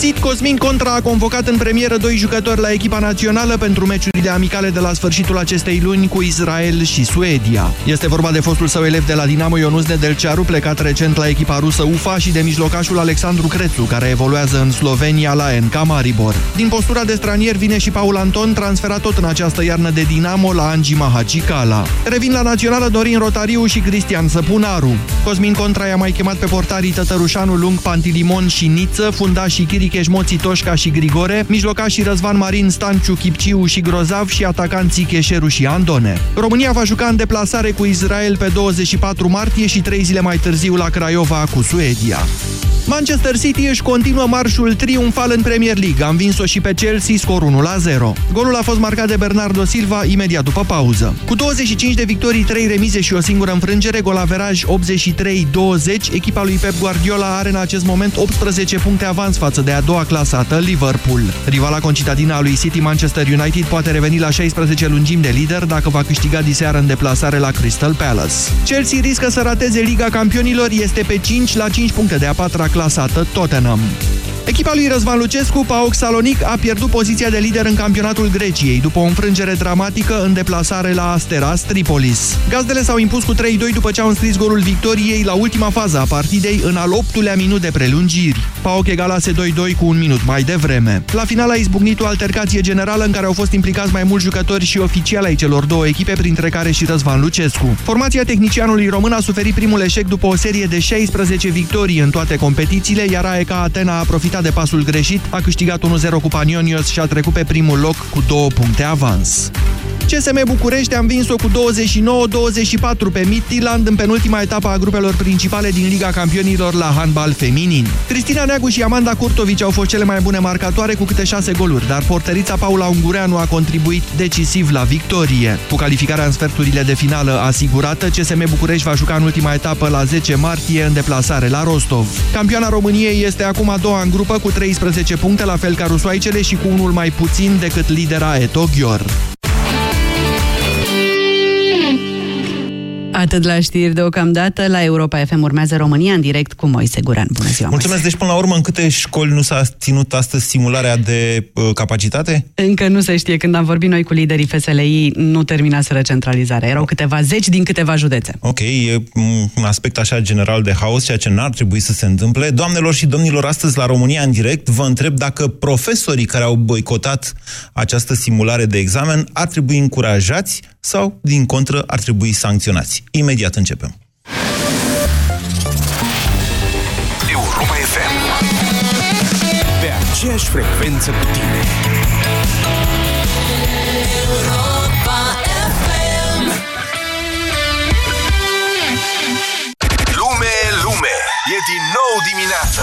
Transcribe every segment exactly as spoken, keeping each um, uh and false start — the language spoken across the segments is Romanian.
găsit, Cosmin Contra a convocat în premieră doi jucători la echipa națională pentru meciurile amicale de la sfârșitul acestei luni cu Israel și Suedia. Este vorba de fostul său elev de la Dinamo Ionuț Nedelcearu, plecat recent la echipa rusă U F A, și de mijlocașul Alexandru Crețu, care evoluează în Slovenia la N K Maribor. Din postura de stranier vine și Paul Anton, transferat tot în această iarnă de Dinamo la Angi Mahajikala. Revin la națională Dorin Rotariu și Cristian Săpunaru. Cosmin Contra i-a mai chemat pe portarii Tătărușanu, Lung, Pantilimon și Niță, fundașii L Keșmoții, Toșca și Grigore, mijlocașii Răzvan Marin, Stanciu, Chipciu și Grozav și atacanții Keșeru și Andone. România va juca în deplasare cu Israel pe douăzeci și patru martie și trei zile mai târziu la Craiova cu Suedia. Manchester City își continuă marșul triumfal în Premier League. A învins-o și pe Chelsea, scor unu la zero. Golul a fost marcat de Bernardo Silva imediat după pauză. Cu douăzeci și cinci de victorii, trei remize și o singură înfrângere, golaveraj optzeci și trei douăzeci, echipa lui Pep Guardiola are în acest moment optsprezece puncte avans față de a doua clasată, Liverpool. Rivala concitadina a lui City, Manchester United, poate reveni la șaisprezece lungimi de lider dacă va câștiga diseară în deplasare la Crystal Palace. Chelsea riscă să rateze Liga Campionilor, este pe cinci la cinci puncte de a patra clasată Tottenham. Echipa lui Răzvan Lucescu, P A O K Salonic, a pierdut poziția de lider în campionatul Greciei după o înfrângere dramatică în deplasare la Asteras Tripolis. Gazdele s-au impus cu trei doi după ce au înscris golul victoriei la ultima fază a partidei, în al optulea minut de prelungiri. P A O K egalase doi doi cu un minut mai devreme. La final a izbucnit o altercație generală în care au fost implicați mai mulți jucători și oficiali ai celor două echipe, printre care și Răzvan Lucescu. Formația tehnicianului român a suferit primul eșec după o serie de șaisprezece victorii în toate competițiile, iar A E K Atena a profitat de pasul greșit, a câștigat unu zero cu Panionios și a trecut pe primul loc cu două puncte avans. C S M București a învins-o cu douăzeci și nouă douăzeci și patru pe Midtjylland în penultima etapă a grupelor principale din Liga Campionilor la handbal feminin. Cristina Neagu și Amanda Curtovici au fost cele mai bune marcatoare cu câte șase goluri, dar porterița Paula Ungureanu a contribuit decisiv la victorie. Cu calificarea în sferturile de finală asigurată, C S M București va juca în ultima etapă la zece martie în deplasare la Rostov. Campioana României este acum a doua în grupă cu treisprezece puncte, la fel ca rusoaicele și cu unul mai puțin decât lidera Eto Ghior. Atât la știri deocamdată. La Europa F M urmează România în direct cu Moise Guran. Bună ziua, mulțumesc! Moise. Deci, până la urmă, în câte școli nu s-a ținut astăzi simularea de uh, capacitate? Încă nu se știe. Când am vorbit noi cu liderii F S L I, nu terminaseră centralizarea. Erau câteva zeci din câteva județe. Ok, e un aspect așa general de haos, ceea ce n-ar trebui să se întâmple. Doamnelor și domnilor, astăzi la România în direct vă întreb dacă profesorii care au boicotat această simulare de examen ar trebui încurajați sau, din contră, ar trebui sancționați. Imediat începem. Europa F M. Pe aceeași frecvență cu tine. Europa F M. Lume, lume, e din nou dimineața.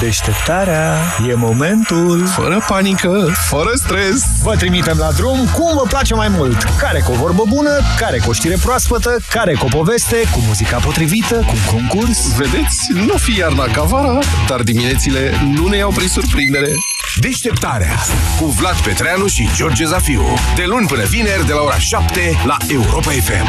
Deșteptarea e momentul. Fără panică, fără stres. Vă trimitem la drum cum vă place mai mult. Care cu o vorbă bună, care cu o știre proaspătă, care cu o poveste, cu muzica potrivită, cu un concurs. Vedeți, nu fi iarna ca vara, dar diminețile nu ne iau prin surprindere. Deșteptarea cu Vlad Petreanu și George Zafiu, de luni până vineri de la ora șapte la Europa F M.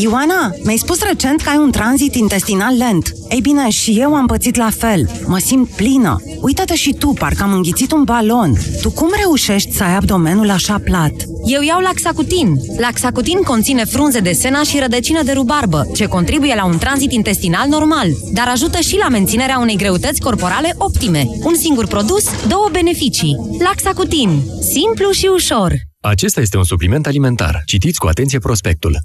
Ioana, mi-ai spus recent că ai un tranzit intestinal lent. Ei bine, și eu am pățit la fel. Mă simt plină. Uită-te și tu, parcă am înghițit un balon. Tu cum reușești să ai abdomenul așa plat? Eu iau Laxacutin. Laxacutin conține frunze de sena și rădăcină de rubarbă, ce contribuie la un tranzit intestinal normal, dar ajută și la menținerea unei greutăți corporale optime. Un singur produs, două beneficii. Laxacutin. Simplu și ușor. Acesta este un supliment alimentar. Citiți cu atenție prospectul.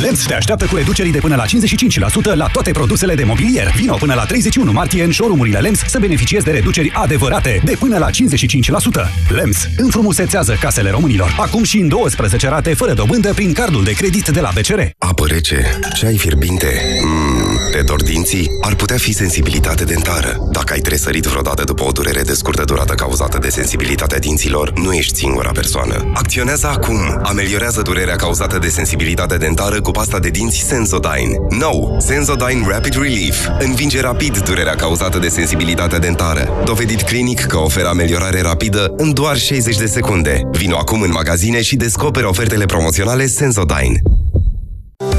L E M S te așteaptă cu reducerii de până la cincizeci și cinci la sută la toate produsele de mobilier. Vino până la treizeci și unu martie în showroom-urile L E M S să beneficiezi de reduceri adevărate de până la cincizeci și cinci la sută. L E M S înfrumusețează casele românilor. Acum și în douăsprezece rate fără dobândă prin cardul de credit de la B C R. Apă rece, ceai fierbinte, mm, te retor dinții ar putea fi sensibilitate dentară. Dacă ai tresărit vreodată după o durere de scurtă durată cauzată de sensibilitatea dinților, nu ești singura persoană. Acționează acum! Ameliorează durerea cauzată de sensibilitate dentară cu pasta de dinți Sensodyne. Nou! Sensodyne Rapid Relief învinge rapid durerea cauzată de sensibilitatea dentară. Dovedit clinic că oferă ameliorare rapidă în doar șaizeci de secunde. Vino acum în magazine și descoperă ofertele promoționale Sensodyne.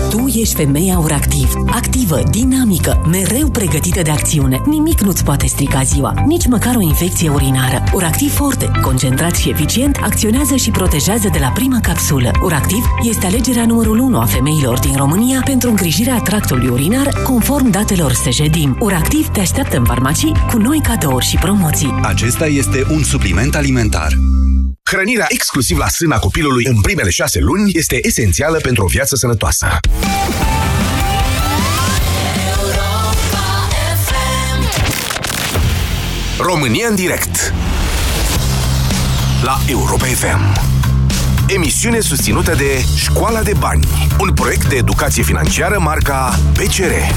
Tu ești femeia URACTIV. Activă, dinamică, mereu pregătită de acțiune. Nimic nu-ți poate strica ziua, nici măcar o infecție urinară. URACTIV Forte, concentrat și eficient, acționează și protejează de la prima capsulă. URACTIV este alegerea numărul unu a femeilor din România pentru îngrijirea tractului urinar, conform datelor S J D I M. URACTIV te așteaptă în farmacii cu noi cadouri și promoții. Acesta este un supliment alimentar. Hrănirea exclusiv la sâna copilului în primele șase luni este esențială pentru o viață sănătoasă. România în direct la Europa F M. Emisiune susținută de Școala de Bani, un proiect de educație financiară marca B C R.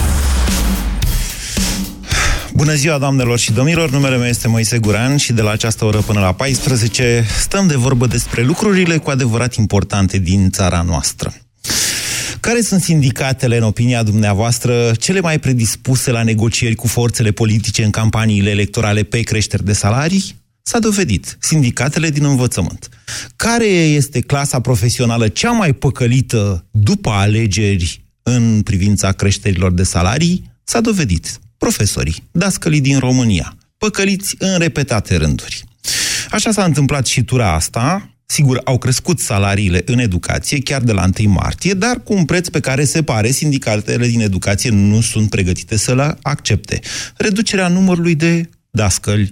Bună ziua, doamnelor și domnilor! Numele meu este Moise Guran și de la această oră până la paisprezece stăm de vorbă despre lucrurile cu adevărat importante din țara noastră. Care sunt sindicatele, în opinia dumneavoastră, cele mai predispuse la negocieri cu forțele politice în campaniile electorale pe creșteri de salarii? S-a dovedit. Sindicatele din învățământ. Care este clasa profesională cea mai păcălită după alegeri în privința creșterilor de salarii? S-a dovedit. Profesorii, dascălii din România, păcăliți în repetate rânduri. Așa s-a întâmplat și tura asta. Sigur, au crescut salariile în educație chiar de la întâi martie, dar cu un preț pe care, se pare, sindicatele din educație nu sunt pregătite să-l accepte. Reducerea numărului de dascăli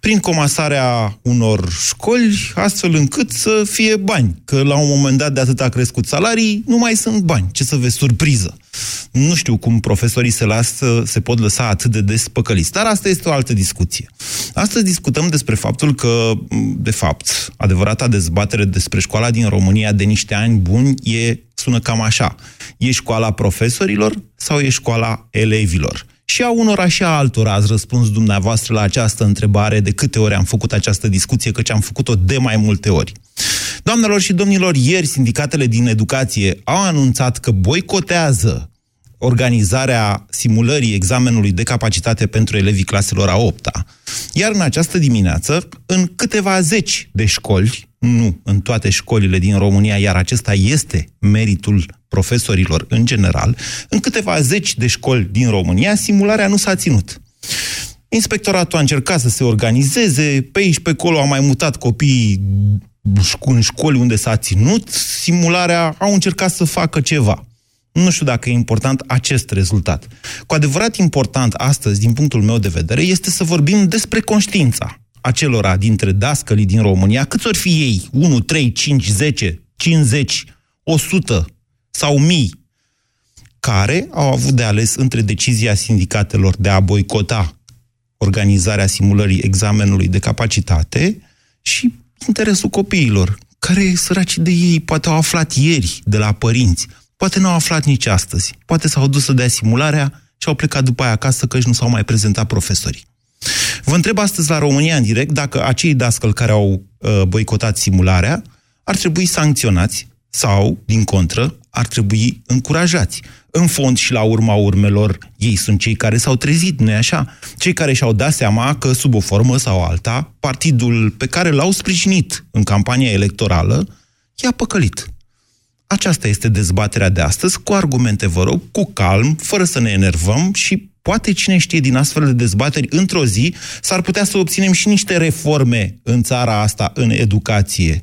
prin comasarea unor școli, astfel încât să fie bani. Că la un moment dat de atât a crescut salarii, nu mai sunt bani. Ce să vezi, surpriză! Nu știu cum profesorii se, lasă, se pot lăsa atât de des păcăliți. Dar asta este o altă discuție. Astăzi discutăm despre faptul că, de fapt, adevărata dezbatere despre școala din România de niște ani buni e, sună cam așa. E școala profesorilor sau e școala elevilor? Și a unora și a altora ați răspuns dumneavoastră la această întrebare. De câte ori am făcut această discuție, căci am făcut-o de mai multe ori. Doamnelor și domnilor, ieri sindicatele din educație au anunțat că boicotează organizarea simulării examenului de capacitate pentru elevii claselor a opta. Iar în această dimineață, în câteva zeci de școli, nu în toate școlile din România, iar acesta este meritul profesorilor în general, în câteva zeci de școli din România, simularea nu s-a ținut. Inspectoratul a încercat să se organizeze, pe aici, pe acolo, a mai mutat copiii în școli unde s-a ținut simularea, au încercat să facă ceva. Nu știu dacă e important acest rezultat. Cu adevărat important astăzi, din punctul meu de vedere, este să vorbim despre conștiința acelora dintre dascălii din România, câți ori fi ei, unu, trei, cinci, zece, cincizeci, o sută sau mii, care au avut de ales între decizia sindicatelor de a boicota organizarea simulării examenului de capacitate și interesul copiilor, care, săracii de ei, poate au aflat ieri de la părinți. Poate nu au aflat nici astăzi. Poate s-au dus să dea simularea și au plecat după aia acasă căci nu s-au mai prezentat profesorii. Vă întreb astăzi la România în direct dacă acei dascăli care au uh, boicotat simularea ar trebui sancționați sau, din contră, ar trebui încurajați. În fond și la urma urmelor, ei sunt cei care s-au trezit, nu-i așa? Cei care și-au dat seama că, sub o formă sau alta, partidul pe care l-au sprijinit în campania electorală i-a păcălit. Aceasta este dezbaterea de astăzi, cu argumente, vă rog, cu calm, fără să ne enervăm și poate cine știe, din astfel de dezbateri, într-o zi, s-ar putea să obținem și niște reforme în țara asta, în educație.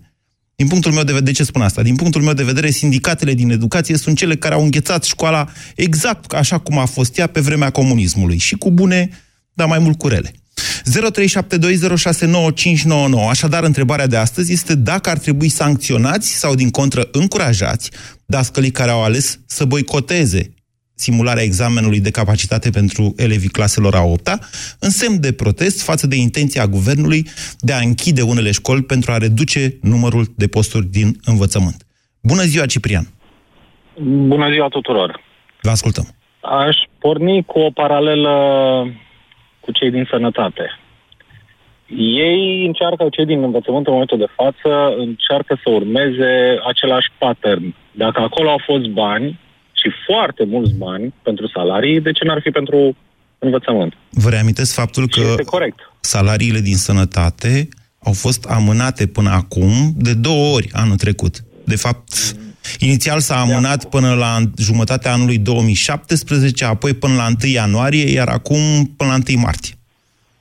Din punctul meu de vedere, de ce spun asta? Din punctul meu de vedere, sindicatele din educație sunt cele care au înghețat școala exact așa cum a fost ea pe vremea comunismului. Și cu bune, dar mai mult cu rele. zero trei șapte doi zero șase nouă cinci nouă nouă. Așadar, întrebarea de astăzi este dacă ar trebui sancționați sau, din contră, încurajați dascălii care au ales să boicoteze simularea examenului de capacitate pentru elevii claselor a opta, în semn de protest față de intenția guvernului de a închide unele școli pentru a reduce numărul de posturi din învățământ. Bună ziua, Ciprian! Bună ziua tuturor! Vă ascultăm! Aș porni cu o paralelă cu cei din sănătate. Ei încearcă, cei din învățământ în momentul de față, încearcă să urmeze același pattern. Dacă acolo au fost bani, și foarte mulți bani pentru salarii, de ce n-ar fi pentru învățământ? Vă reamintesc faptul că salariile din sănătate au fost amânate până acum de două ori anul trecut. De fapt, inițial s-a amânat da. până la jumătatea anului două mii șaptesprezece, apoi până la întâi ianuarie, iar acum până la întâi martie.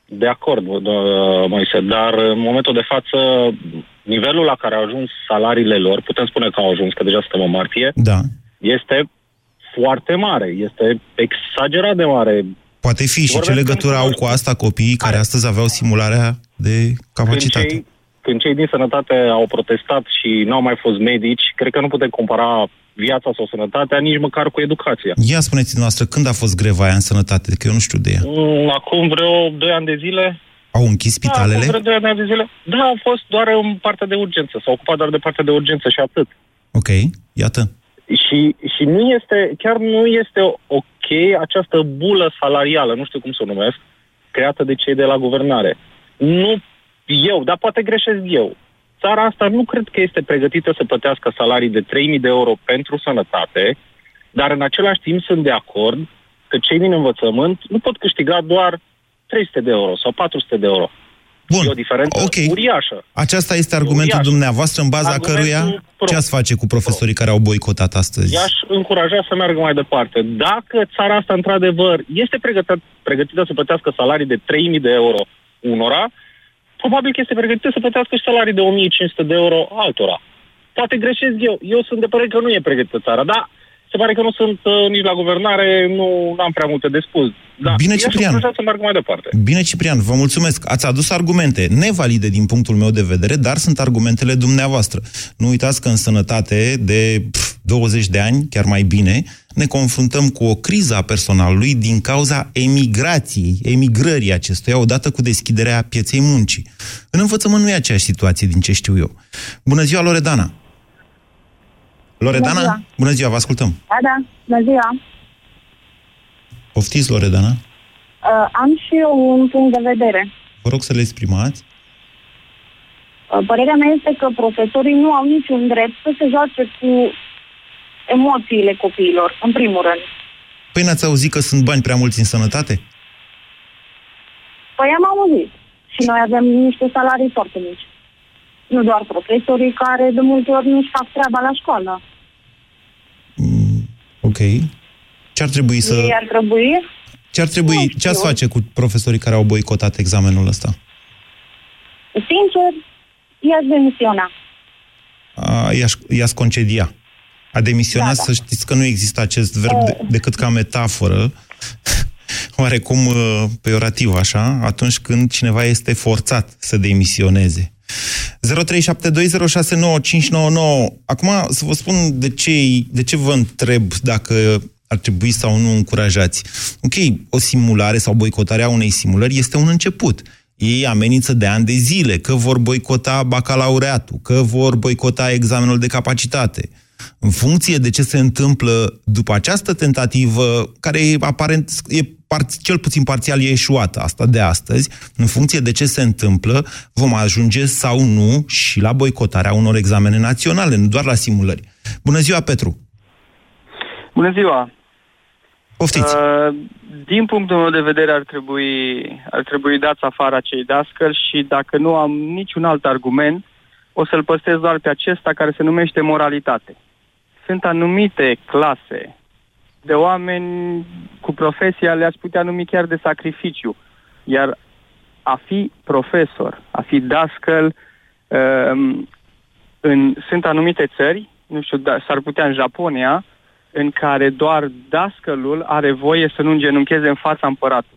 De acord, Moise, dar în momentul de față, nivelul la care au ajuns salariile lor, putem spune că au ajuns, că deja suntem în martie, da. este foarte mare, este exagerat de mare. Poate fi. Vorbim și ce legătură au cu asta copiii care are. astăzi aveau simularea de capacitate? Când cei, când cei din sănătate au protestat și n-au mai fost medici, cred că nu putem compara viața sau sănătatea nici măcar cu educația. Ia spuneți-mi noastră, când a fost greva aia în sănătate? Că eu nu știu de ea. Acum vreo doi ani de zile. Au închis spitalele? Da, acum vreo doi ani de zile. Da, au fost doar în partea de urgență. S-au ocupat doar de partea de urgență și atât. Ok, iată. Și, și nu este, chiar nu este ok această bulă salarială, nu știu cum să o numesc, creată de cei de la guvernare. Nu eu, dar poate greșesc eu. Țara asta nu cred că este pregătită să plătească salarii de trei mii de euro pentru sănătate, dar în același timp sunt de acord că cei din învățământ nu pot câștiga doar trei sute de euro sau patru sute de euro. Bun, ok. Uriașă. Aceasta este argumentul uriașă. dumneavoastră, în baza argumentul căruia pro. ce ați face cu profesorii pro. care au boicotat astăzi? I-aș încuraja să meargă mai departe. Dacă țara asta, într-adevăr, este pregătită, pregătită să plătească salarii de trei mii de euro unora, probabil că este pregătită să plătească și salarii de o mie cinci sute de euro altora. Poate greșesc eu. Eu sunt de părere că nu e pregătită țara, dar se pare că nu sunt uh, nici la guvernare, nu am prea multe de spus. Da, bine, Ciprian. Să merg mai departe. Bine, Ciprian, vă mulțumesc. Ați adus argumente nevalide din punctul meu de vedere, dar sunt argumentele dumneavoastră. Nu uitați că în sănătate de pf, douăzeci de ani, chiar mai bine, ne confruntăm cu o criză a personalului din cauza emigrației, emigrării acestuia, odată cu deschiderea pieței muncii. În învățământ nu e aceeași situație, din ce știu eu. Bună ziua, Loredana! Loredana, bună ziua. bună ziua, vă ascultăm. Da, da, bună ziua. Poftiți, Loredana. Uh, am și eu un punct de vedere. Vă rog să le exprimați. Uh, părerea mea este că profesorii nu au niciun drept să se joace cu emoțiile copiilor, în primul rând. Păi n-ați auzit că sunt bani prea mulți în sănătate? Păi am auzit. Și noi avem niște salarii foarte mici. Nu doar profesorii, care de multe ori nu-și fac treaba la școală. Mm, ok. Ce ar trebui să... Ei ar trebui? Ce ar trebui... Ce ați face cu profesorii care au boicotat examenul ăsta? Sincer, i-aș demisiona. A, i-aș, i-aș concedia. A demisiona, da, da. Să știți că nu există acest verb de, decât ca metaforă, oarecum peiorativ, așa, atunci când cineva este forțat să demisioneze. zero trei șapte doi zero șase nouă cinci nouă nouă. Acum să vă spun de ce, de ce vă întreb dacă ar trebui sau nu încurajați. Ok, o simulare sau boicotarea unei simulări este un început. Ei amenință de ani de zile că vor boicota bacalaureatul, că vor boicota examenul de capacitate. În funcție de ce se întâmplă după această tentativă, care e aparent, e parți, cel puțin parțial e eșuată asta de astăzi, în funcție de ce se întâmplă, vom ajunge sau nu și la boicotarea unor examene naționale, nu doar la simulări. Bună ziua, Petru! Bună ziua! Poftiți! Uh, din punctul meu de vedere ar trebui, ar trebui dați afară acei dascări și dacă nu am niciun alt argument, o să-l păstrez doar pe acesta care se numește moralitate. Sunt anumite clase de oameni cu profesia, le-aș putea numi chiar de sacrificiu. Iar a fi profesor, a fi dascăl, um, în, sunt anumite țări, nu știu, da, s-ar putea în Japonia, în care doar dascălul are voie să nu îngenuncheze în fața împăratului.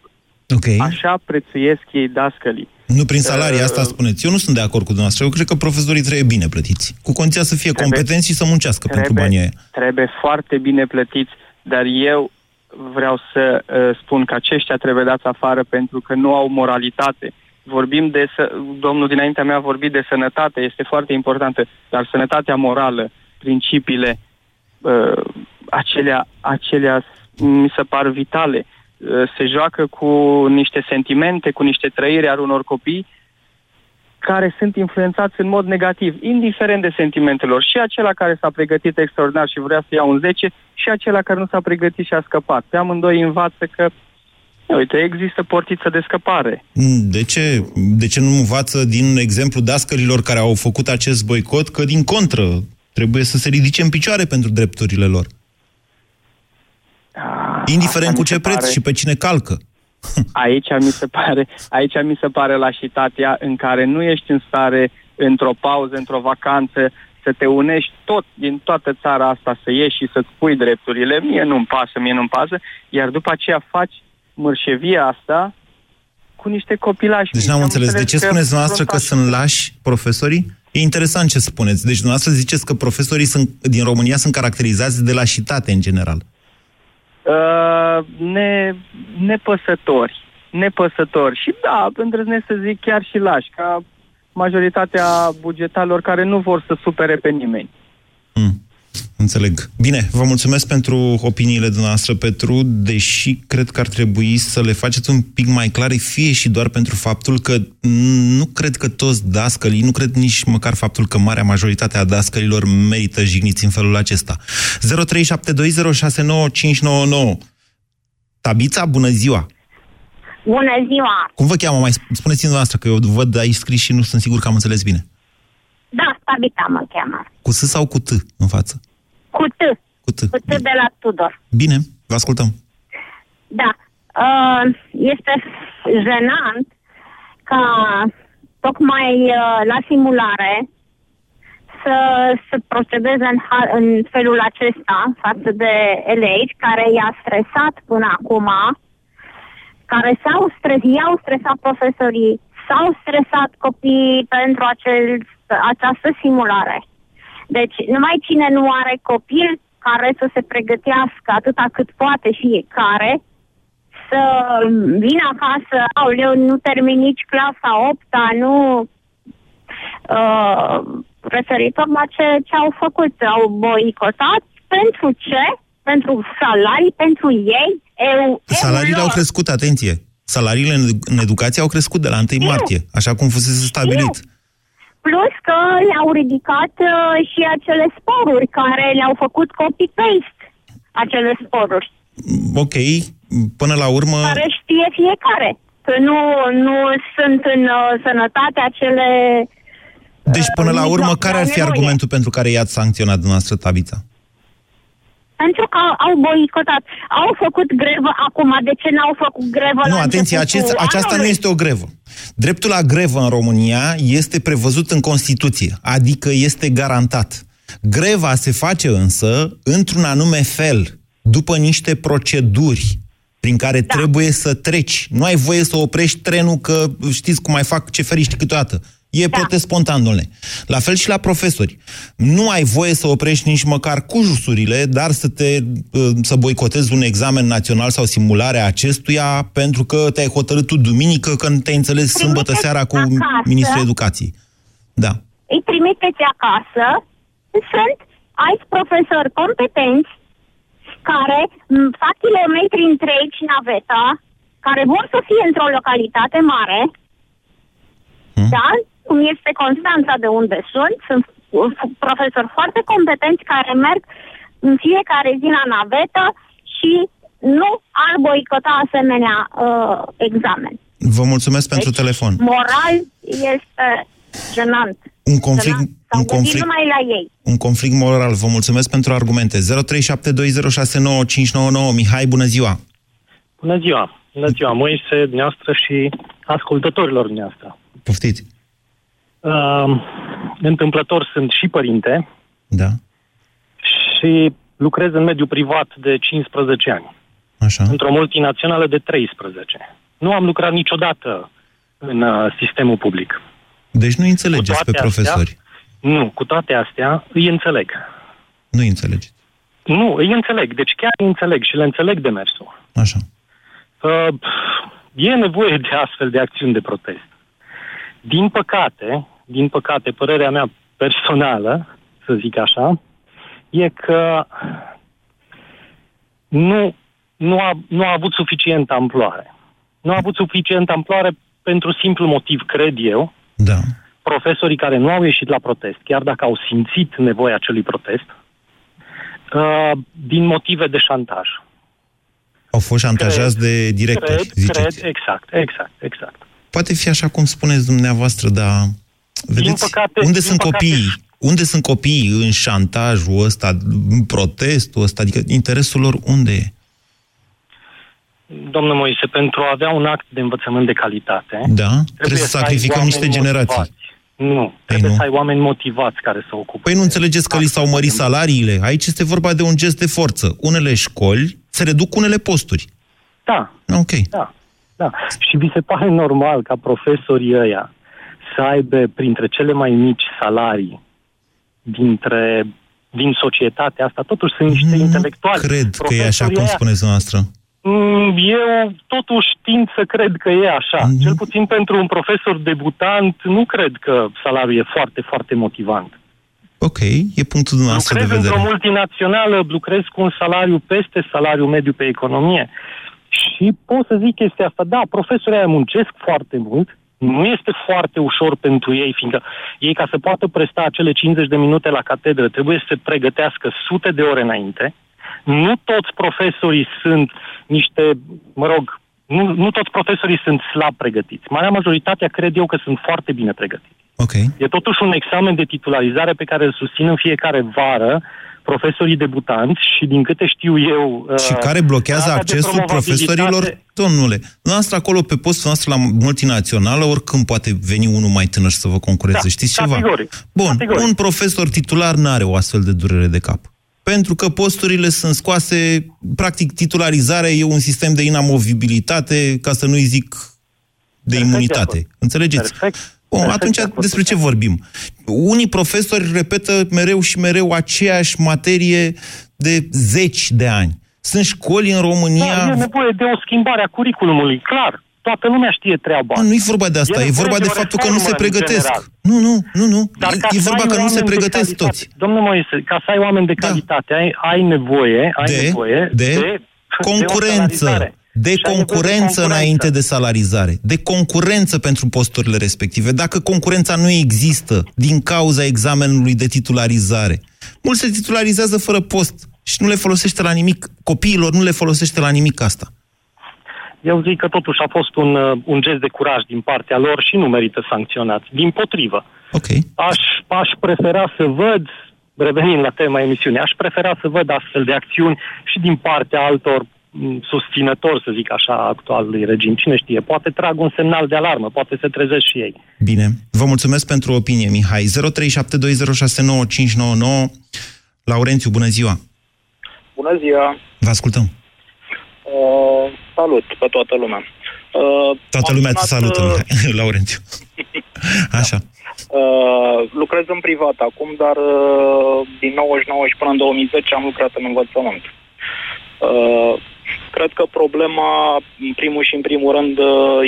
Okay. Așa prețuiesc ei dascălii. Nu prin salarii, asta spuneți. Eu nu sunt de acord cu dumneavoastră. Eu cred că profesorii trebuie bine plătiți. Cu condiția să fie trebuie, competenți și să muncească trebuie, pentru banii aia. Trebuie foarte bine plătiți, dar eu vreau să uh, spun că aceștia trebuie dați afară pentru că nu au moralitate. Vorbim de... Domnul dinaintea mea a vorbit de sănătate, este foarte importantă, dar sănătatea morală, principiile, uh, acelea, acelea mi se par vitale. Se joacă cu niște sentimente, cu niște trăiri ale unor copii care sunt influențați în mod negativ, indiferent de sentimentelor. Și acela care s-a pregătit extraordinar și vrea să ia un zece și acela care nu s-a pregătit și a scăpat. Pe amândoi învață că, uite, există portiță de scăpare. De ce? De ce nu învață din exemplu dascărilor care au făcut acest boicot că, din contră, trebuie să se ridice în picioare pentru drepturile lor? A, Indiferent cu ce pare... preț și pe cine calcă. Aici mi se pare, aici mi se pare lașitatea în care nu ești în stare, într-o pauză, într-o vacanță, să te unești tot din toată țara asta, să ieși și să-ți pui drepturile. Mie nu-mi pasă, mie nu-mi pasă. Iar după aceea faci mărșevia asta cu niște copilași. Deci n-am înțeles. De ce spuneți dumneavoastră că sunt lași profesorii? E interesant ce spuneți. Deci dumneavoastră ziceți că profesorii sunt, din România sunt caracterizați de lașitate în general. Uh, ne, nepăsători, nepăsători și da, îndrăznesc să zic chiar și lași, ca majoritatea bugetarilor care nu vor să supere pe nimeni. Mm. Înțeleg. Bine, vă mulțumesc pentru opiniile dumneavoastră, Petru, deși cred că ar trebui să le faceți un pic mai clare, fie și doar pentru faptul că nu cred că toți dascălii, nu cred nici măcar faptul că marea majoritate a dascălilor merită jigniți în felul acesta. zero trei șapte doi zero șase nouă cinci nouă nouă. Tabița, bună ziua! Bună ziua! Cum vă cheamă? Mai spuneți-mi dumneavoastră, că eu văd aici scris și nu sunt sigur că am înțeles bine. Da, Tabița mă cheamă. Cu S sau cu T în față? Cu T. Cu T. Cu T de la Tudor. Bine, vă ascultăm. Da. Este jenant ca tocmai la simulare să se procedeze în felul acesta față de elevi care i-a stresat până acum, care s-au stres, i-au stresat profesorii, s-au stresat copiii pentru acel, această simulare. Deci, numai cine nu are copil care să se pregătească atâta cât poate fiecare, să vină acasă, aoleu, nu termin nici clasa opta, nu... Uh, referitor la ce, ce au făcut, au boicotat, pentru ce? Pentru salarii, pentru ei, eu... Salariile au crescut, atenție! Salariile în educație au crescut de la întâi martie, așa cum fusese stabilit. Eu. Plus că le-au ridicat uh, și acele sporuri care le-au făcut copy-paste, acele sporuri. Ok, până la urmă... Care știe fiecare, că nu, nu sunt în uh, sănătate acele... Uh, deci până la urmă, care ar fi argumentul pentru care i-ați sancționat dumneavoastră, Tabița? Pentru că au boicotat. Au făcut grevă acum, de ce n-au făcut grevă? Nu, atenție, acest, aceasta nu este o grevă. Dreptul la grevă în România este prevăzut în Constituție, adică este garantat. Greva se face însă într-un anume fel, după niște proceduri prin care da. trebuie să treci. Nu ai voie să oprești trenul, că știți cum mai fac ceferiști câteodată. E da. protest spontan, domnule. La fel și la profesori. Nu ai voie să oprești nici măcar cujusurile, dar să te să boicotezi un examen național sau simularea acestuia pentru că te-ai hotărât tu duminică, când te-ai înțeles sâmbătă seara cu acasă, ministrul educației. Da. Îi trimiteți acasă. Sunt alți profesori competenți care fac kilometri întregi naveta, care vor să fie într-o localitate mare, hmm? da? Cum este Constanța, de unde sunt, sunt profesori foarte competenți care merg în fiecare zi la navetă și nu ar boicota asemenea uh, examen. Vă mulțumesc pentru deci, telefon. Moral este jenant. Un conflict, jenant. Un conflict numai la ei. Un conflict moral. Vă mulțumesc pentru argumente. zero trei șapte doi zero șase nouă cinci nouă nouă. Mihai, bună ziua. Bună ziua. Bună ziua, Moise, dumneavoastră și ascultătorilor dumneavoastră. Poftiți. Uh, întâmplător sunt și părinte. Da. Și lucrez în mediul privat de cincisprezece ani. Așa. Într-o multinațională de treisprezece. Nu am lucrat niciodată în uh, sistemul public. Deci nu înțelegeți pe profesori. Astea, nu, cu toate astea îi înțeleg. Nu îi înțelegeți. Nu, îi înțeleg, deci chiar îi înțeleg și le înțeleg demersul. Așa. Uh, e nevoie de astfel de acțiuni de protest. Din păcate, din păcate, părerea mea personală, să zic așa, e că nu nu a, nu a avut suficientă amploare. Nu a avut suficientă amploare pentru simplu motiv, cred eu, da. Profesorii care nu au ieșit la protest, chiar dacă au simțit nevoia acelui protest, uh, din motive de șantaj. Au fost șantajați cred, de directori, cred, ziceți. Cred, exact, exact, exact. Poate fi așa cum spuneți dumneavoastră, dar vedeți, păcate, unde sunt păcate... copiii? Unde sunt copiii în șantajul ăsta, în protestul ăsta? Adică interesul lor unde e? Domnule Moise, pentru a avea un act de învățământ de calitate... Da? Trebuie, trebuie să, să sacrificăm niște generații. Motivați. Nu. Trebuie Ei, nu. să ai oameni motivați care să ocupe... Păi nu înțelegeți că li s-au mărit salariile? Aici este vorba de un gest de forță. Unele școli se reduc unele posturi. Da. Ok. Da. Da. Și vi se pare normal ca profesorii ăia să aibă printre cele mai mici salarii dintre, din societatea asta? Totuși sunt niște nu intelectuali. Cred că e așa cum spuneți noastră. Eu totuși tind să cred că e așa. Mm-hmm. Cel puțin pentru un profesor debutant, nu cred că salariul e foarte, foarte motivant. Ok, e punctul dumneavoastră de vedere. Lucrez într-o multinațională, lucrez cu un salariu peste salariul mediu pe economie. Și pot să zic chestia asta, da, profesorii aia muncesc foarte mult, nu este foarte ușor pentru ei, fiindcă ei, ca să poată presta acele cincizeci de minute la catedră, trebuie să se pregătească sute de ore înainte. Nu toți profesorii sunt niște, mă rog, nu, nu toți profesorii sunt slab pregătiți. Marea majoritatea cred eu că sunt foarte bine pregătiți. Okay. E totuși un examen de titularizare pe care îl susțin în fiecare vară profesorii debutanți și din câte știu eu... Și care blochează accesul profesorilor, domnule. Noastră acolo pe postul noastră la multinațională, oricând poate veni unul mai tânăr să vă concureze, da, știți ceva? Categoric. Bun, categoric. Un profesor titular n-are o astfel de durere de cap. Pentru că posturile sunt scoase, practic titularizarea e un sistem de inamovibilitate, ca să nu-i zic de Perfect imunitate. De Înțelegeți? Perfect. Bun, Perfect atunci de despre ce vorbim? Unii profesori repetă mereu și mereu aceeași materie de zeci de ani. Sunt școli în România... Da, e nevoie de o schimbare a curriculumului, clar. Toată lumea știe treaba. Nu, nu e vorba de asta, e, e vorba de, de faptul că nu se pregătesc. Nu, nu, nu, nu. Dar e vorba că nu se pregătesc toți. Domnul Moise, ca să ai oameni de calitate, da. ai, ai nevoie, ai de, nevoie de, de concurență. De De concurență, de concurență înainte de salarizare. De concurență pentru posturile respective. Dacă concurența nu există din cauza examenului de titularizare, mulți se titularizează fără post și nu le folosește la nimic. Copiilor nu le folosește la nimic asta. Eu zic că totuși a fost un, un gest de curaj din partea lor și nu merită sancționați. Dimpotrivă. Okay. Aș, aș prefera să văd, revenind la tema emisiunii, aș prefera să văd astfel de acțiuni și din partea altor susținător, să zic așa, actualului regim. Cine știe? Poate trag un semnal de alarmă, poate se trezesc și ei. Bine. Vă mulțumesc pentru opinie, Mihai. zero trei șapte doi zero șase nouă cinci nouă nouă. Laurențiu, bună ziua! Bună ziua! Vă ascultăm! Uh, salut pe toată lumea! Uh, toată lumea sunat... te salută, Mihai. Laurențiu. Așa. Uh, lucrez în privat acum, dar uh, din nouăzeci și nouă și până în două mii zece am lucrat în învățământ. Uh, cred că problema, în primul și în primul rând,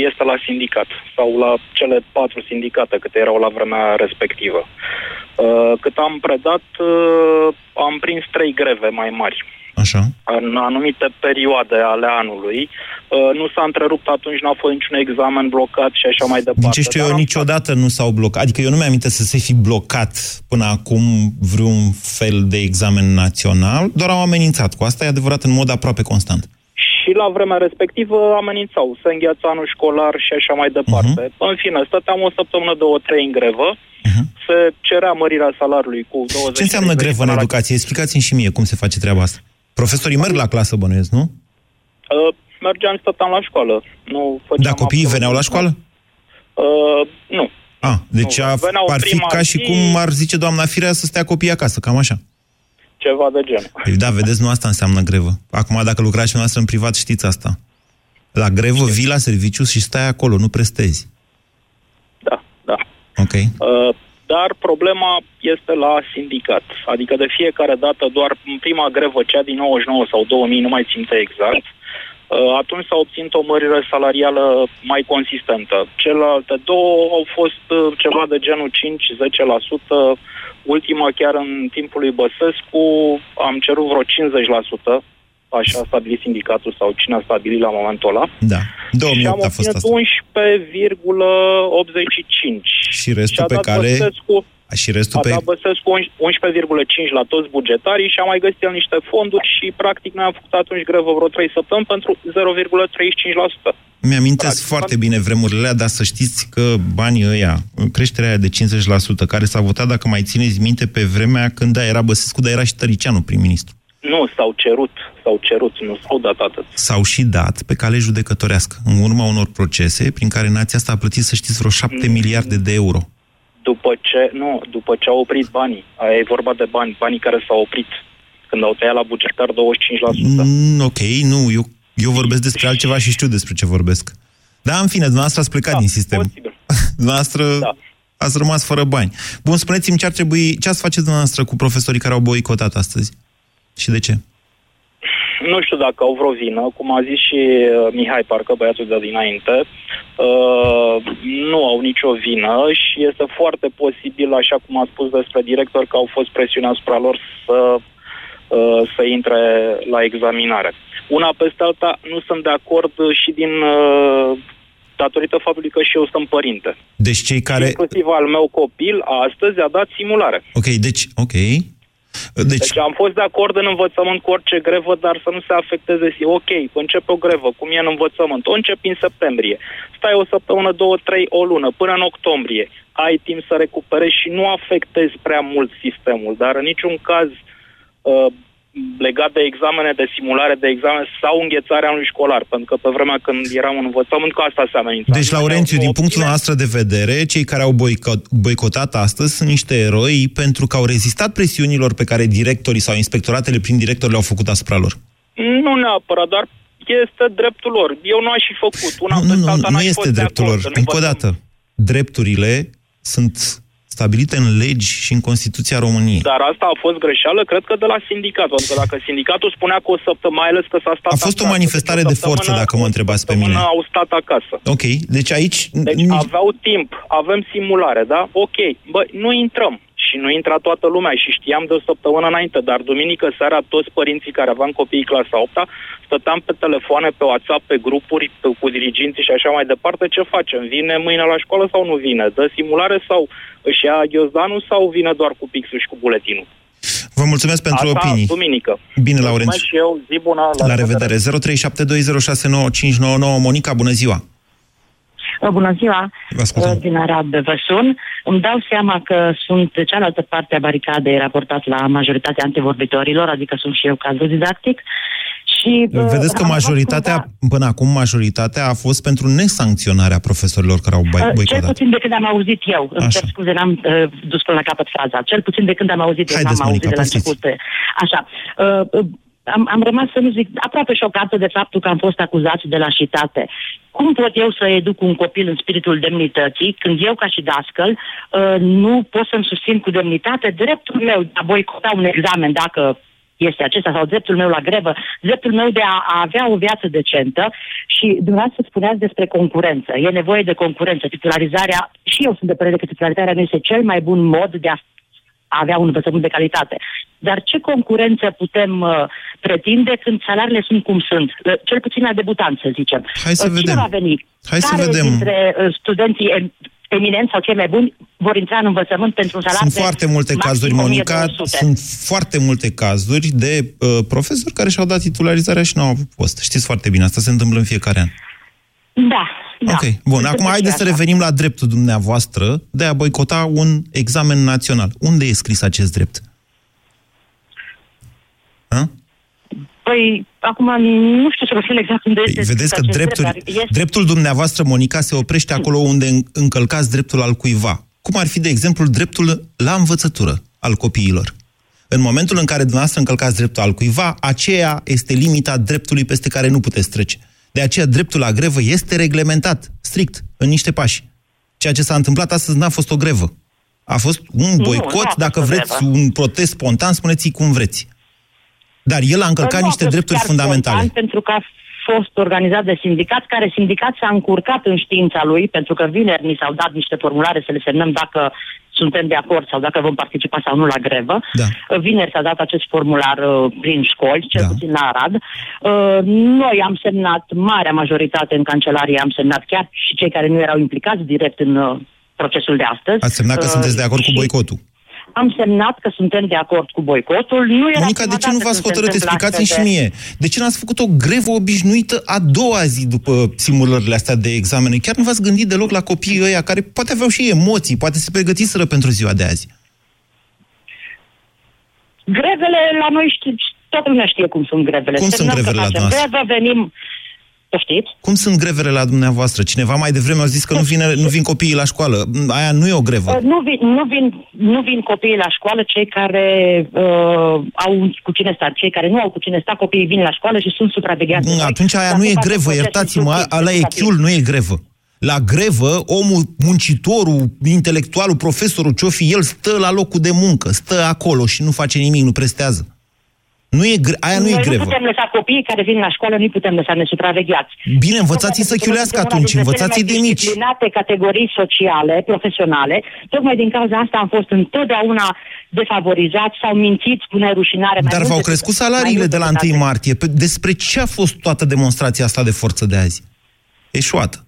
este la sindicat sau la cele patru sindicate câte erau la vremea respectivă. Uh, cât am predat, uh, am prins trei greve mai mari. Așa. În anumite perioade ale anului. Uh, nu s-a întrerupt atunci, n-a fost niciun examen blocat și așa mai departe. Din ce știu eu, niciodată nu s-au blocat. Adică eu nu mi-aminte să se fi blocat până acum vreun fel de examen național, doar au amenințat. Cu asta e adevărat în mod aproape constant. Și la vremea respectivă amenințau. Se îngheața anul școlar și așa mai departe. Uh-huh. În fine, stăteam o săptămână, două, trei în grevă. Uh-huh. Se cerea mărirea salariului cu douăzeci. Ce înseamnă grevă în educație? Explicați-mi și mie cum se face treaba asta. Profesorii merg la clasă, bănuiesc, nu? Uh, mergeam, stăteam la școală. Nu făceam. Dar copiii veneau la școală? Uh, nu. Ah, deci nu. A, ar fi ca și cum ar zice doamna Firea să stea copiii acasă, cam așa. Ceva de genul. Păi, da, vedeți, nu asta înseamnă grevă. Acum, dacă lucrați și noastră în privat, știți asta. La grevă știți. Vii la serviciu și stai acolo, nu prestezi. Da, da. Ok. Uh, Dar problema este la sindicat. Adică de fiecare dată, doar în prima grevă, cea din nouăzeci și nouă sau două mii, nu mai țin exact, atunci s-a obținut o mărire salarială mai consistentă. Celelalte două au fost ceva de genul cinci la zece la sută. Ultima, chiar în timpul lui Băsescu, am cerut vreo cincizeci la sută așa a stabilit sindicatul sau cine a stabilit la momentul ăla. Da. două mii opt și am a fost unsprezece virgulă optzeci și cinci. Și restul și pe care... Băsescu, și restul pe... Băsescu unsprezece virgulă cinci la toți bugetarii și am mai găsit el niște fonduri și, practic, noi am făcut atunci grevă vreo trei săptămâni pentru zero virgulă treizeci și cinci la sută. Mi-amintesc foarte bine vremurile alea, dar să știți că banii ăia, creșterea aia de cincizeci la sută, care s-a votat, dacă mai țineți minte, pe vremea când da, era Băsescu, dar era și Tăriceanu prim-ministru. Nu, s-au cerut, s-au cerut, nu s-au dat atât. S-au și dat pe cale judecătorească, în urma unor procese prin care nația asta a plătit, să știți, vreo șapte miliarde de euro. După ce, nu, după ce au oprit banii, aia e vorba de bani, banii care s-au oprit, când au tăiat la bugetar douăzeci și cinci la sută. Mm, ok, nu, eu, eu vorbesc despre altceva și știu despre ce vorbesc. Dar, în fine, dumneavoastră ați plecat da, din sistem. Posibil. Dumneavoastră... Da. Ați rămas fără bani. Bun, spuneți-mi ce ar trebui, ce ați faceți dumneavoastră cu profesorii care au boicotat astăzi? Și de ce? Nu știu dacă au vreo vină, cum a zis și Mihai, parcă băiatul de dinainte, uh, nu au nicio vină și este foarte posibil, așa cum a spus despre director, că au fost presiuni asupra lor să, uh, să intre la examinare. Una peste alta, nu sunt de acord și din... Uh, datorită faptului că și eu sunt părinte. Deci cei care... Inclusiv al meu copil, astăzi, a dat simulare. Ok, deci... ok. Deci... deci am fost de acord în învățământ cu orice grevă, dar să nu se afecteze. Ok, începe o grevă, cum e în învățământ. O începi în septembrie. Stai o săptămână, două, trei, o lună, până în octombrie. Ai timp să recuperezi și nu afectezi prea mult sistemul, dar în niciun caz... Uh, legat de examene, de simulare, de examene sau înghețarea unui școlar, pentru că pe vremea când eram în învățământ, cu asta se amenința. Deci, Laurențiu, din punctul nostru de vedere, cei care au boicotat astăzi sunt niște eroi pentru că au rezistat presiunilor pe care directorii sau inspectoratele prin directori le-au făcut asupra lor. Nu neapărat, dar este dreptul lor. Eu nu aș fi făcut. Una nu, nu, nu, nu este dreptul lor. Încă o dată, drepturile sunt... stabilite în legi și în Constituția României. Dar asta a fost greșeală, cred că de la sindicat. Pentru că dacă sindicatul spunea că o săptămână, mai ales că s-a stat acasă... A fost acasă, o manifestare de forță, dacă mă întrebați pe mine. Au stat acasă. Ok, deci aici... Deci aveau timp, avem simulare, da? Ok, bă, nu intrăm. Și nu intra toată lumea și știam de o săptămână înainte, dar duminică seara toți părinții care aveam copiii clasa a opta stăteam pe telefoane, pe WhatsApp, pe grupuri, pe, cu diriginții și așa mai departe. Ce facem? Vine mâine la școală sau nu vine? Dă simulare sau își ia ghiozdanul sau vine doar cu pixul și cu buletinul? Vă mulțumesc pentru asta, opinii. Duminică. Bine, Laurențiu. Și eu, zi bună. La, la revedere. zero trei șapte doi zero șase nouă cinci nouă nouă. Monica, bună ziua! Bună ziua, din Arad vă sun. Îmi dau seama că sunt de cealaltă parte a baricadei raportat la majoritatea antevorbitorilor, adică sunt și eu cazul didactic. Și vedeți că majoritatea, cumva... până acum, majoritatea a fost pentru nesancționarea profesorilor care au boicotat. Cel puțin de când am auzit eu, îmi cer scuze, n-am uh, dus până la capăt fraza, cel puțin de când am auzit eu, n-am auzit de la început. Așa, uh, Am, am rămas, să nu zic, aproape șocată de faptul că am fost acuzați de lașitate. Cum pot eu să educ un copil în spiritul demnității, când eu, ca și dascăl, nu pot să-mi susțin cu demnitate dreptul meu de a boicota un examen, dacă este acesta, sau dreptul meu la grevă, dreptul meu de a, a avea o viață decentă? Și dumneavoastră spuneați despre concurență. E nevoie de concurență. Titularizarea, și eu sunt de părere că titularizarea nu este cel mai bun mod de a avea un învățământ de calitate. Dar ce concurență putem uh, pretinde când salariile sunt cum sunt? Cel puțin la debutanți, să zicem. Hai să uh, vedem. Cine va veni? Hai Care să vedem. dintre uh, studenții eminenți sau cei mai buni vor intra în învățământ pentru un salariu? Sunt foarte multe cazuri, Monica, sunt foarte multe cazuri de uh, profesori care și-au dat titularizarea și nu au avut post. Știți foarte bine, asta se întâmplă în fiecare an. Da. Da. Ok, bun. Acum haideți să revenim la dreptul dumneavoastră de a boicota un examen național. Unde e scris acest drept? Ha? Păi, acum nu știu să vă spun exact unde păi, este vedeți că dreptul, drept, este... dreptul dumneavoastră, Monica, se oprește acolo unde încălcați dreptul al cuiva. Cum ar fi, de exemplu, dreptul la învățătură al copiilor? În momentul în care dumneavoastră încălcați dreptul al cuiva, aceea este limita dreptului peste care nu puteți trece. De aceea, dreptul la grevă este reglementat, strict, în niște pași. Ceea ce s-a întâmplat astăzi n-a fost o grevă. A fost un boicot, nu, dacă vreți, grevă. Un protest spontan, spuneți-i cum vreți. Dar el a încălcat nu niște a drepturi fundamentale. Pentru că a fost organizat de sindicat, care sindicat s-a încurcat în știința lui, pentru că vineri ni s-au dat niște formulare să le semnăm dacă suntem de acord sau dacă vom participa sau nu la grevă. Da. Vineri s-a dat acest formular uh, prin școli, cel da. puțin la Arad. Uh, noi am semnat, marea majoritate în cancelarie am semnat, chiar și cei care nu erau implicați direct în uh, procesul de astăzi. Ați semnat că uh, sunteți de acord cu boicotul. Am semnat că suntem de acord cu boicotul. Nu era Monica, de ce nu v-ați hotărât? Explicați-mi și mie. De ce n-ați făcut o grevă obișnuită a doua zi după simulările astea de examene? Chiar nu v-ați gândit deloc la copiii ăia care poate aveau și emoții, poate se pregătiseră pentru ziua de azi? Grevele la noi, toată lumea știe cum sunt grevele. Cum Semnăm sunt grevele la dumneavoastră? Grevă, venim... Știți? Cum sunt grevele la dumneavoastră? Cineva mai devreme a zis că nu, vine, nu vin copiii la școală. Aia nu e o grevă. Nu vin, nu vin, nu vin copiii la școală, cei care uh, au cu cine sta. Cei care nu au cu cine sta, copiii vin la școală și sunt supravegheați. Atunci aia nu e grevă, iertați-mă, ala e chiul, nu e grevă. La grevă, omul, muncitorul, intelectualul, profesorul, ce-o fi, el stă la locul de muncă, stă acolo și nu face nimic, nu prestează. Nu e gre- aia nu Noi e grevă. Nu putem lăsa copiii care vin la școală, nu putem lăsa nesupravegheați. Bine, învățați-i să chiulească atunci, învățați-i de mici. Disciplinate categorii sociale, profesionale, tocmai din cauza asta am fost întotdeauna defavorizați sau mințiți cu nerușinare. Dar v-au crescut salariile de la întâi martie. Despre ce a fost toată demonstrația asta de forță de azi? Eșuată.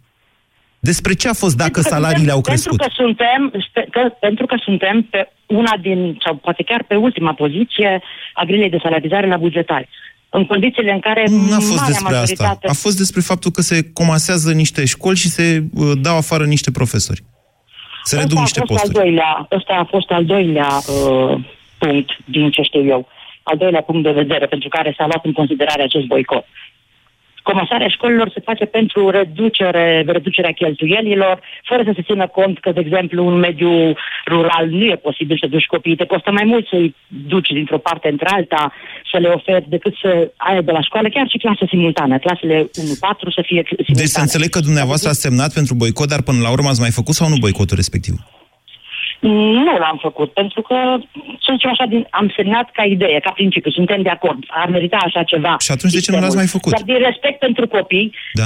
Despre ce a fost dacă pentru salariile au crescut? Pentru că suntem, că, pentru că suntem pe una din, sau poate chiar pe ultima poziție a grilei de salarizare la bugetari. În condițiile în care... Nu a fost despre majoritate... asta. A fost despre faptul că se comasează niște școli și se uh, dau afară niște profesori. Se reduc niște posturi. Ăsta a fost al doilea uh, punct, din ce știu eu. Al doilea punct de vedere pentru care s-a luat în considerare acest boicot. Comasarea școlilor se face pentru reducere, reducerea cheltuielilor, fără să se țină cont că, de exemplu, un mediu rural nu e posibil să duci copiii. Te costă mai mult să-i duci dintr-o parte într-alta, să le oferi, decât să ai de la școală, chiar și clasă simultană. Clasele unu patru să fie simultane. Deci să înțeleg că dumneavoastră ați semnat pentru boicot, dar până la urmă ați mai făcut sau nu boicotul respectiv? Nu l-am făcut, pentru că să zicem așa, din, am semnat ca idee, ca principiu, suntem de acord, ar merita așa ceva. Și atunci de ce nu l-ați mai făcut? Dar din respect pentru copii, da.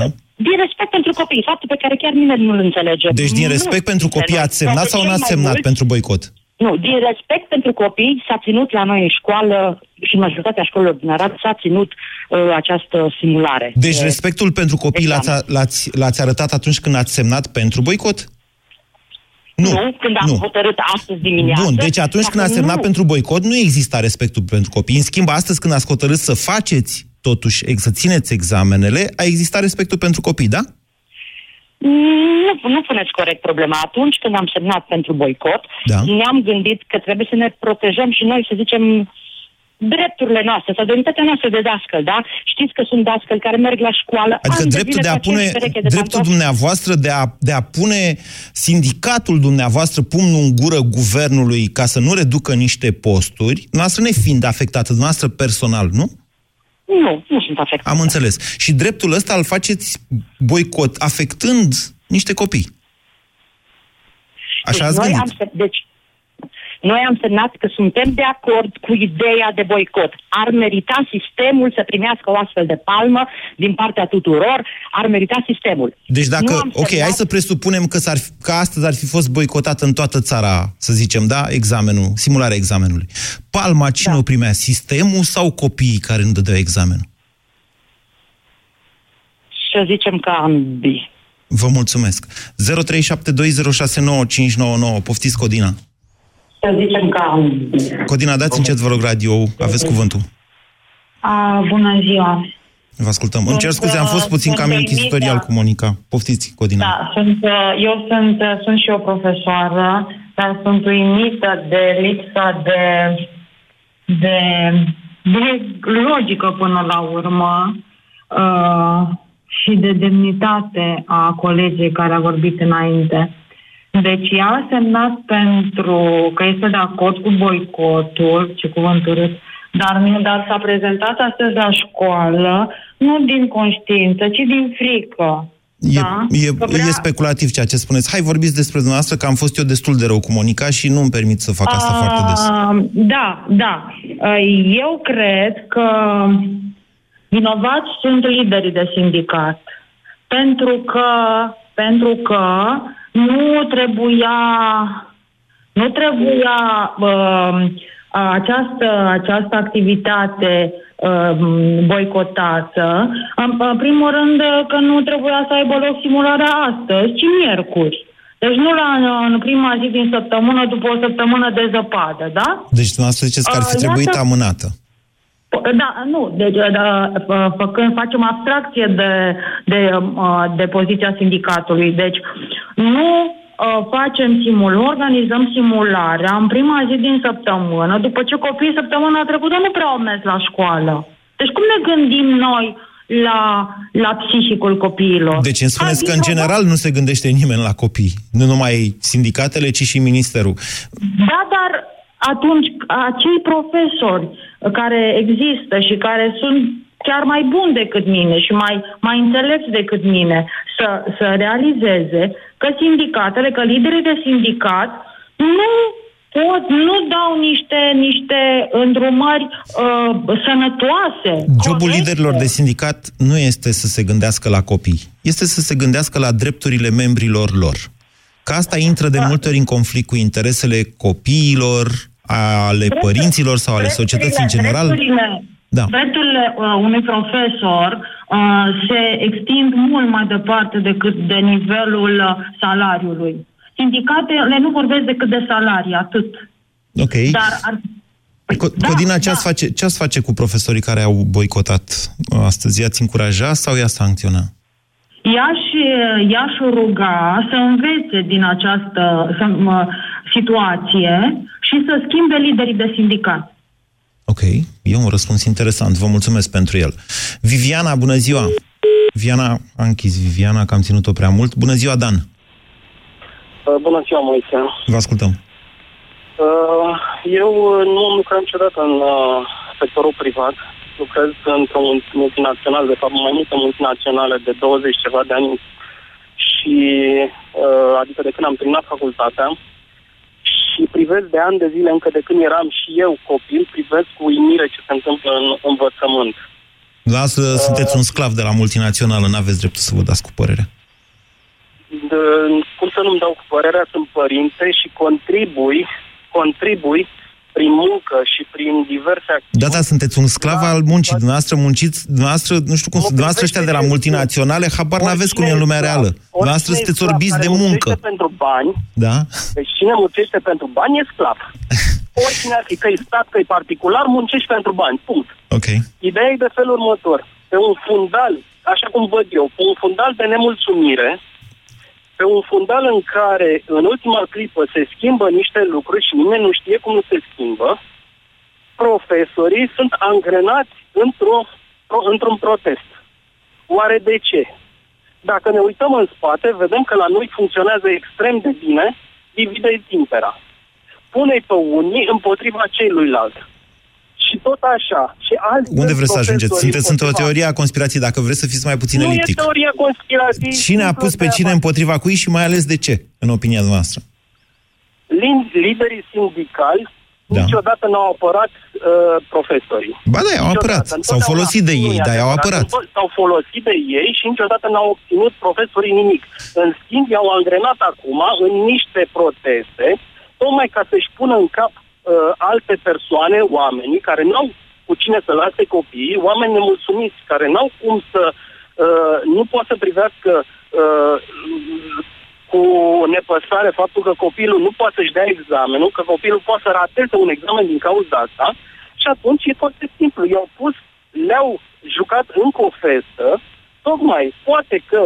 din respect pentru copii, faptul pe care chiar nimeni nu-l înțelege. Deci din respect nu, pentru copii ați semnat sau nu ați semnat mult, pentru boicot? Nu, din respect pentru copii s-a ținut la noi în școală și în majoritatea școlilor din Arad s-a ținut uh, această simulare. Deci de, respectul pentru copii l-ați, l-ați, l-ați arătat atunci când ați semnat pentru boicot? Nu, nu, când am nu. hotărât astăzi dimineață. Bun, deci atunci când ați semnat nu. pentru boicot, nu exista respectul pentru copii. În schimb, astăzi când ați hotărât să faceți, totuși, să țineți examenele, a existat respectul pentru copii, da? Nu, nu puneți corect problema. Atunci când am semnat pentru boicot, da. ne-am gândit că trebuie să ne protejăm și noi, să zicem... drepturile noastre, sau demnitatea noastră de dascăl, da? Știți că sunt dascăl care merg la școală... Adică dreptul, de a pune, de dreptul dumneavoastră de a, de a pune sindicatul dumneavoastră pumnul în gură guvernului ca să nu reducă niște posturi, noastră ne fiind afectată, noastră personal, nu? Nu, nu sunt afectată. Am înțeles. Și dreptul ăsta îl faceți boicot, afectând niște copii. Așa deci ați gândit? Am să, deci... Noi am semnat că suntem de acord cu ideea de boicot. Ar merita sistemul să primească o astfel de palmă din partea tuturor, ar merita sistemul. Deci dacă, ok, semnat... hai să presupunem că, s-ar fi, că astăzi ar fi fost boicotat în toată țara, să zicem, da, examenul, simularea examenului. Palma cine da. o primea? Sistemul sau copiii care nu dădeau examenul? Să zicem că ambii. Vă mulțumesc. zero trei șapte doi zero șase nouă cinci nouă nouă. Poftiți, Codina. Să zicem că... Codina, dați încet, vă rog, radio-ul. Aveți cuvântul. A, bună ziua. Vă ascultăm. Sunt, îmi cer scuze, am fost puțin cam inquisitorial cu Monica. Poftiți, Codina. Da, sunt, eu sunt, sunt și eu profesoară, dar sunt uimită de lipsa de, de, de logică până la urmă uh, și de demnitate a colegei care a vorbit înainte. Deci ea a semnat pentru că este de acord cu boicotul, ce cuvânt urât, dar, dar s-a prezentat astăzi la școală, nu din conștiință, ci din frică. E, da? e, prea... e speculativ ceea ce spuneți. Hai, vorbiți despre dumneavoastră, că am fost eu destul de rău cu Monica și nu îmi permit să fac asta a, foarte des. Da, da. Eu cred că vinovați sunt liderii de sindicat. Pentru că... Pentru că nu trebuia Nu trebuia uh, această, această activitate uh, boicotată. În, în primul rând că nu trebuia să aibă loc simularea astăzi, ci miercuri. Deci nu la în prima zi din săptămână, după o săptămână de zăpadă, da? Deci dumneavoastră ziceți că ar fi trebuit uh, amânată. Da, nu, deci da, făcând, facem abstracție de, de, de poziția sindicatului. Deci nu facem simulări, organizăm simularea în prima zi din săptămână, după ce copiii săptămâna trecută nu prea au mers la școală. Deci cum ne gândim noi la, la psihicul copiilor? Deci îmi spuneți adică că în general nu se gândește nimeni la copii, nu numai sindicatele, ci și ministerul. Da, dar atunci acei profesori care există și care sunt chiar mai buni decât mine și mai, mai înțelepți decât mine să, să realizeze că sindicatele, că liderii de sindicat nu pot, nu dau niște, niște îndrumări uh, sănătoase. Jobul liderilor de sindicat nu este să se gândească la copii, este să se gândească la drepturile membrilor lor. Că asta intră de multe ori în conflict cu interesele copiilor, ale părinților sau ale societății în general. Drepturile, da. drepturile uh, unui profesor uh, se extind mult mai departe decât de nivelul uh, salariului. Sindicatele nu vorbesc decât de salarii, atât. Ok. Dar ar... păi, da, Codina, ce-ați da. face, ce-ați face cu profesorii care au boicotat astăzi? I-ați încuraja sau i-ați sancționa? I-aș, i-aș ruga să învețe din această să, mă, situație și să schimbe liderii de sindicat. Ok, e un răspuns interesant. Vă mulțumesc pentru el. Viviana, bună ziua! Viviana, a închis Viviana, că am ținut-o prea mult. Bună ziua, Dan! Bună ziua, Moise! Vă ascultăm! Eu nu am lucrat niciodată în sectorul privat. Lucrez într-o multinațională, de fapt mai multe multinaționale de douăzeci ceva de ani și adică de când am terminat facultatea și privesc de ani de zile, încă de când eram și eu copil, privesc cu uimire ce se întâmplă în învățământ. Lasă, uh, sunteți un sclav de la multinațională, n-aveți dreptul să vă dați cu părerea. De, cum să nu-mi dau cu părerea? Sunt părinte și contribui, contribui prin muncă și prin diverse acțiuni. Da, da, sunteți un sclav al muncii. Dumneavoastră munciți, dumneavoastră, nu știu cum, dumneavoastră ăștia de la multinaționale, habar n-aveți cum e în lumea reală. Dumneavoastră sunteți orbiți de muncă. Cine pentru bani, da? Deci cine muncește pentru bani e sclav. Oricine ar fi, că e stat, că e particular, muncești pentru bani, punct. Ok. Ideea e de felul următor. Pe un fundal, așa cum văd eu, pe un fundal de nemulțumire, pe un fundal în care în ultima clipă se schimbă niște lucruri și nimeni nu știe cum se schimbă, profesorii sunt angrenați într-o, într-un protest. Oare de ce? Dacă ne uităm în spate, vedem că la noi funcționează extrem de bine, divide-i timpera. Pune-i pe unii împotriva celuilalt. Și tot așa. Și alți unde vreți să ajungeți? Sunteți într-o teorie a conspirației, dacă vreți să fiți mai puțin nu eliptic. Nu e teoria conspirației. Cine a pus pe cine împotriva cui și mai ales de ce, în opinia noastră? Liderii sindicali da. niciodată n-au apărat uh, profesorii. Ba da, i-au apărat. S-au folosit de ei, dar i-au apărat. S-au folosit de ei și niciodată n-au obținut profesorii nimic. În schimb, i-au angrenat acum în niște proteste, tocmai ca să-și pună în cap alte persoane, oamenii care n-au cu cine să lase copiii, oameni nemulțumiți, care n-au cum să uh, nu poate să privească uh, cu nepăsare faptul că copilul nu poate să-și dea examenul, că copilul poate să rateze un examen din cauza asta și atunci e foarte simplu. I-au pus, le-au jucat încă o festă, tocmai poate că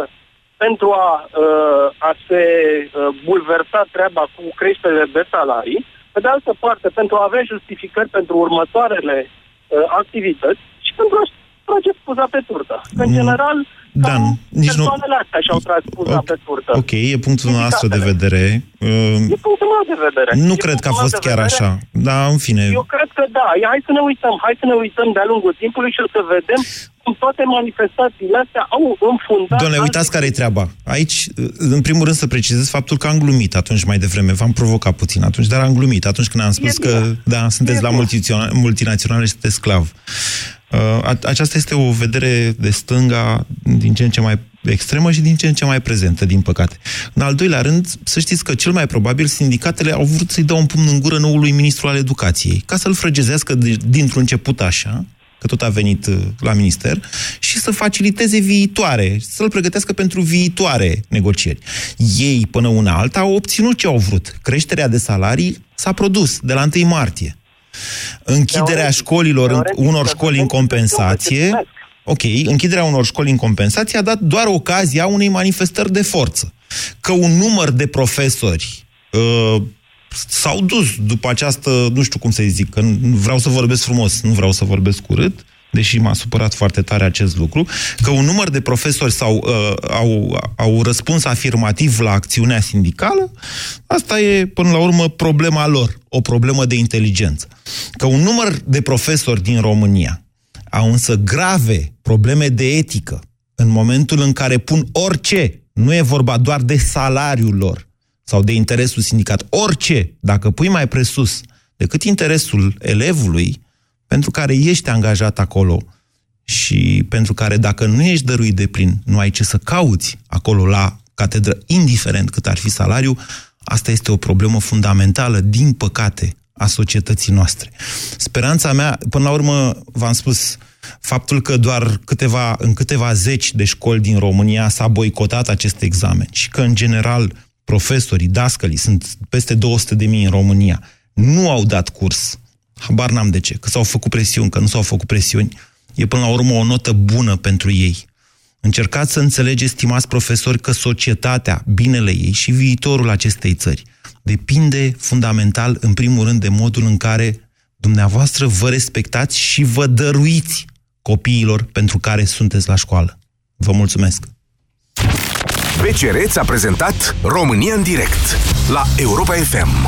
pentru a, uh, a se uh, bulversa treaba cu creșterile de salarii. Pe de altă parte, pentru a avea justificări pentru următoarele uh, activități și pentru a-și trage scuza pe turtă. Că, în general, Dan, nici persoanele nu... astea și-au tras scuza pe turtă. Ok, e punctul nostru de vedere. Uh, e punctul meu de vedere. Nu e cred că a fost chiar așa, dar în fine... Eu cred că da, hai să ne uităm, hai să ne uităm de-a lungul timpului și o să vedem cum toate manifestațiile astea au înfundat... Doamne, uitați care-i treaba. Aici, în primul rând, să precizez faptul că am glumit atunci mai devreme, v-am provocat puțin atunci, dar am glumit atunci când am spus e că bine. da, sunteți e la multinaționale și sunteți sclav. Aceasta este o vedere de stânga din ce în ce mai extremă și din ce în ce mai prezentă, din păcate. În al doilea rând, să știți că cel mai probabil sindicatele au vrut să-i dea un pumn în gură noului ministru al educației, ca să-l frăgezească dintr-un început așa, că tot a venit la minister, și să faciliteze viitoare, să-l pregătească pentru viitoare negocieri. Ei, până una alta, au obținut ce au vrut. Creșterea de salarii s-a produs de la întâi martie. Închiderea școlilor, unor școli în compensație, ok, închiderea unor școli în compensație a dat doar ocazia unei manifestări de forță. Că un număr de profesori uh, s-au dus după această, nu știu cum să-i zic, că vreau să vorbesc frumos, nu vreau să vorbesc urât, deși m-a supărat foarte tare acest lucru, că un număr de profesori s-au, uh, au, au răspuns afirmativ la acțiunea sindicală, asta e, până la urmă, problema lor, o problemă de inteligență. Că un număr de profesori din România au însă grave probleme de etică în momentul în care pun orice, nu e vorba doar de salariul lor sau de interesul sindicat, orice, dacă pui mai presus decât interesul elevului, pentru care ești angajat acolo și pentru care, dacă nu ești dăruit de plin, nu ai ce să cauți acolo la catedră, indiferent cât ar fi salariul, asta este o problemă fundamentală, din păcate, a societății noastre. Speranța mea, până la urmă, v-am spus, faptul că doar câteva, în câteva zeci de școli din România s-a boicotat acest examen și că, în general, profesorii, dascălii, sunt peste două sute de mii în România, nu au dat curs, habar n-am de ce, că s-au făcut presiuni, că nu s-au făcut presiuni, e până la urmă o notă bună pentru ei. Încercați să înțelegeți, stimați profesori, că societatea, binele ei și viitorul acestei țări depinde fundamental, în primul rând, de modul în care dumneavoastră vă respectați și vă dăruiți copiilor pentru care sunteți la școală. Vă mulțumesc! B C R a prezentat România în direct la Europa F M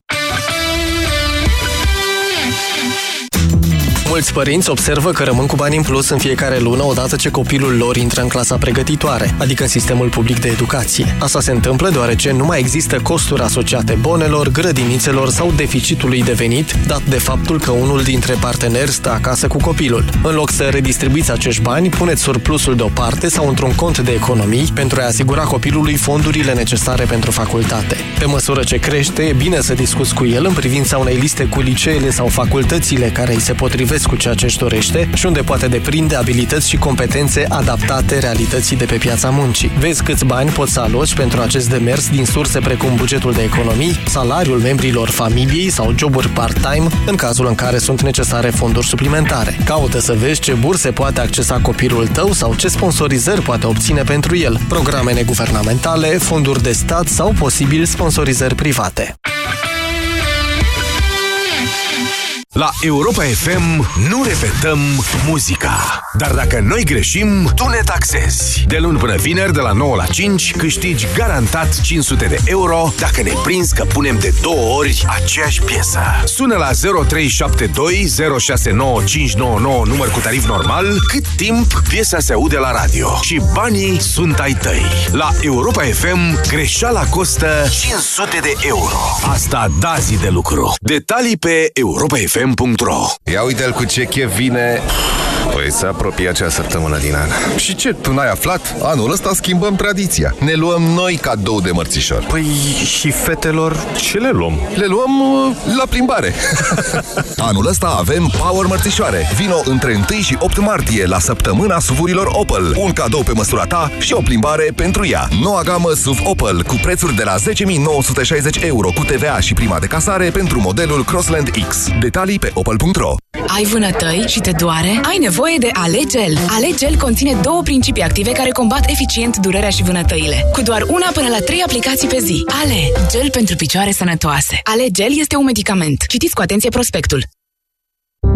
Mulți părinți observă că rămân cu bani în plus în fiecare lună odată ce copilul lor intră în clasa pregătitoare, adică în sistemul public de educație. Asta se întâmplă deoarece nu mai există costuri asociate bonelor, grădinițelor sau deficitului de venit, dat de faptul că unul dintre parteneri stă acasă cu copilul. În loc să redistribuiți acești bani, puneți surplusul deoparte sau într-un cont de economii pentru a asigura copilului fondurile necesare pentru facultate. Pe măsură ce crește, e bine să discuți cu el în privința unei liste cu liceele sau facultățile care îi se potrivesc cu ceea ce își dorește și unde poate deprinde abilități și competențe adaptate realității de pe piața muncii. Vezi câți bani poți să aloci pentru acest demers din surse precum bugetul de economii, salariul membrilor familiei sau joburi part-time, în cazul în care sunt necesare fonduri suplimentare. Caută să vezi ce burse poate accesa copilul tău sau ce sponsorizări poate obține pentru el, programe neguvernamentale, fonduri de stat sau posibil sponsorizări private. La Europa F M nu repetăm muzica. Dar dacă noi greșim, tu ne taxezi. De luni până vineri, de la nouă la cinci, câștigi garantat cinci sute de euro dacă ne prinzi că punem de două ori aceeași piesă. Sună la zero trei șapte doi zero șase nouă cinci nouă nouă, număr cu tarif normal, cât timp piesa se aude la radio. Și banii sunt ai tăi. La Europa F M, greșeala costă cinci sute de euro. Asta da zi de lucru. Detalii pe Europa F M. Ia uite-l cu ce chef vine. Păi se apropie acea săptămână din an. Și ce, tu n-ai aflat? Anul ăsta schimbăm tradiția. Ne luăm noi cadou de mărțișor. Păi și fetelor ce le luăm? Le luăm uh, la plimbare. Anul ăsta avem Power Mărțișoare. Vino între unu și opt martie la săptămâna suvurilor Opel. Un cadou pe măsura ta și o plimbare pentru ea. Noua gamă S U V Opel cu prețuri de la zece mii nouă sute șaizeci euro cu T V A și prima de casare pentru modelul Crossland X. Detalii pe opel punct ro. Ai vânătăi și te doare? Ai nevoie de Alegel. Alegel conține două principii active care combat eficient durerea și vânătăile. Cu doar una până la trei aplicații pe zi. Ale, gel pentru picioare sănătoase. Alegel este un medicament. Citiți cu atenție prospectul.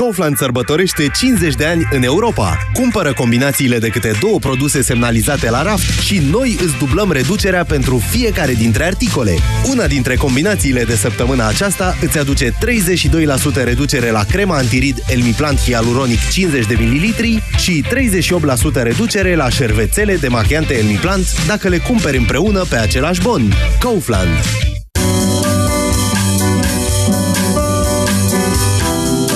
Kaufland sărbătorește cincizeci de ani în Europa. Cumpără combinațiile de câte două produse semnalizate la raft și noi îți dublăm reducerea pentru fiecare dintre articole. Una dintre combinațiile de săptămâna aceasta îți aduce treizeci și doi la sută reducere la crema antirid Elmiplant hialuronic cincizeci de mililitri și treizeci și opt la sută reducere la șervețele de machiante Elmiplant dacă le cumperi împreună pe același bon. Kaufland.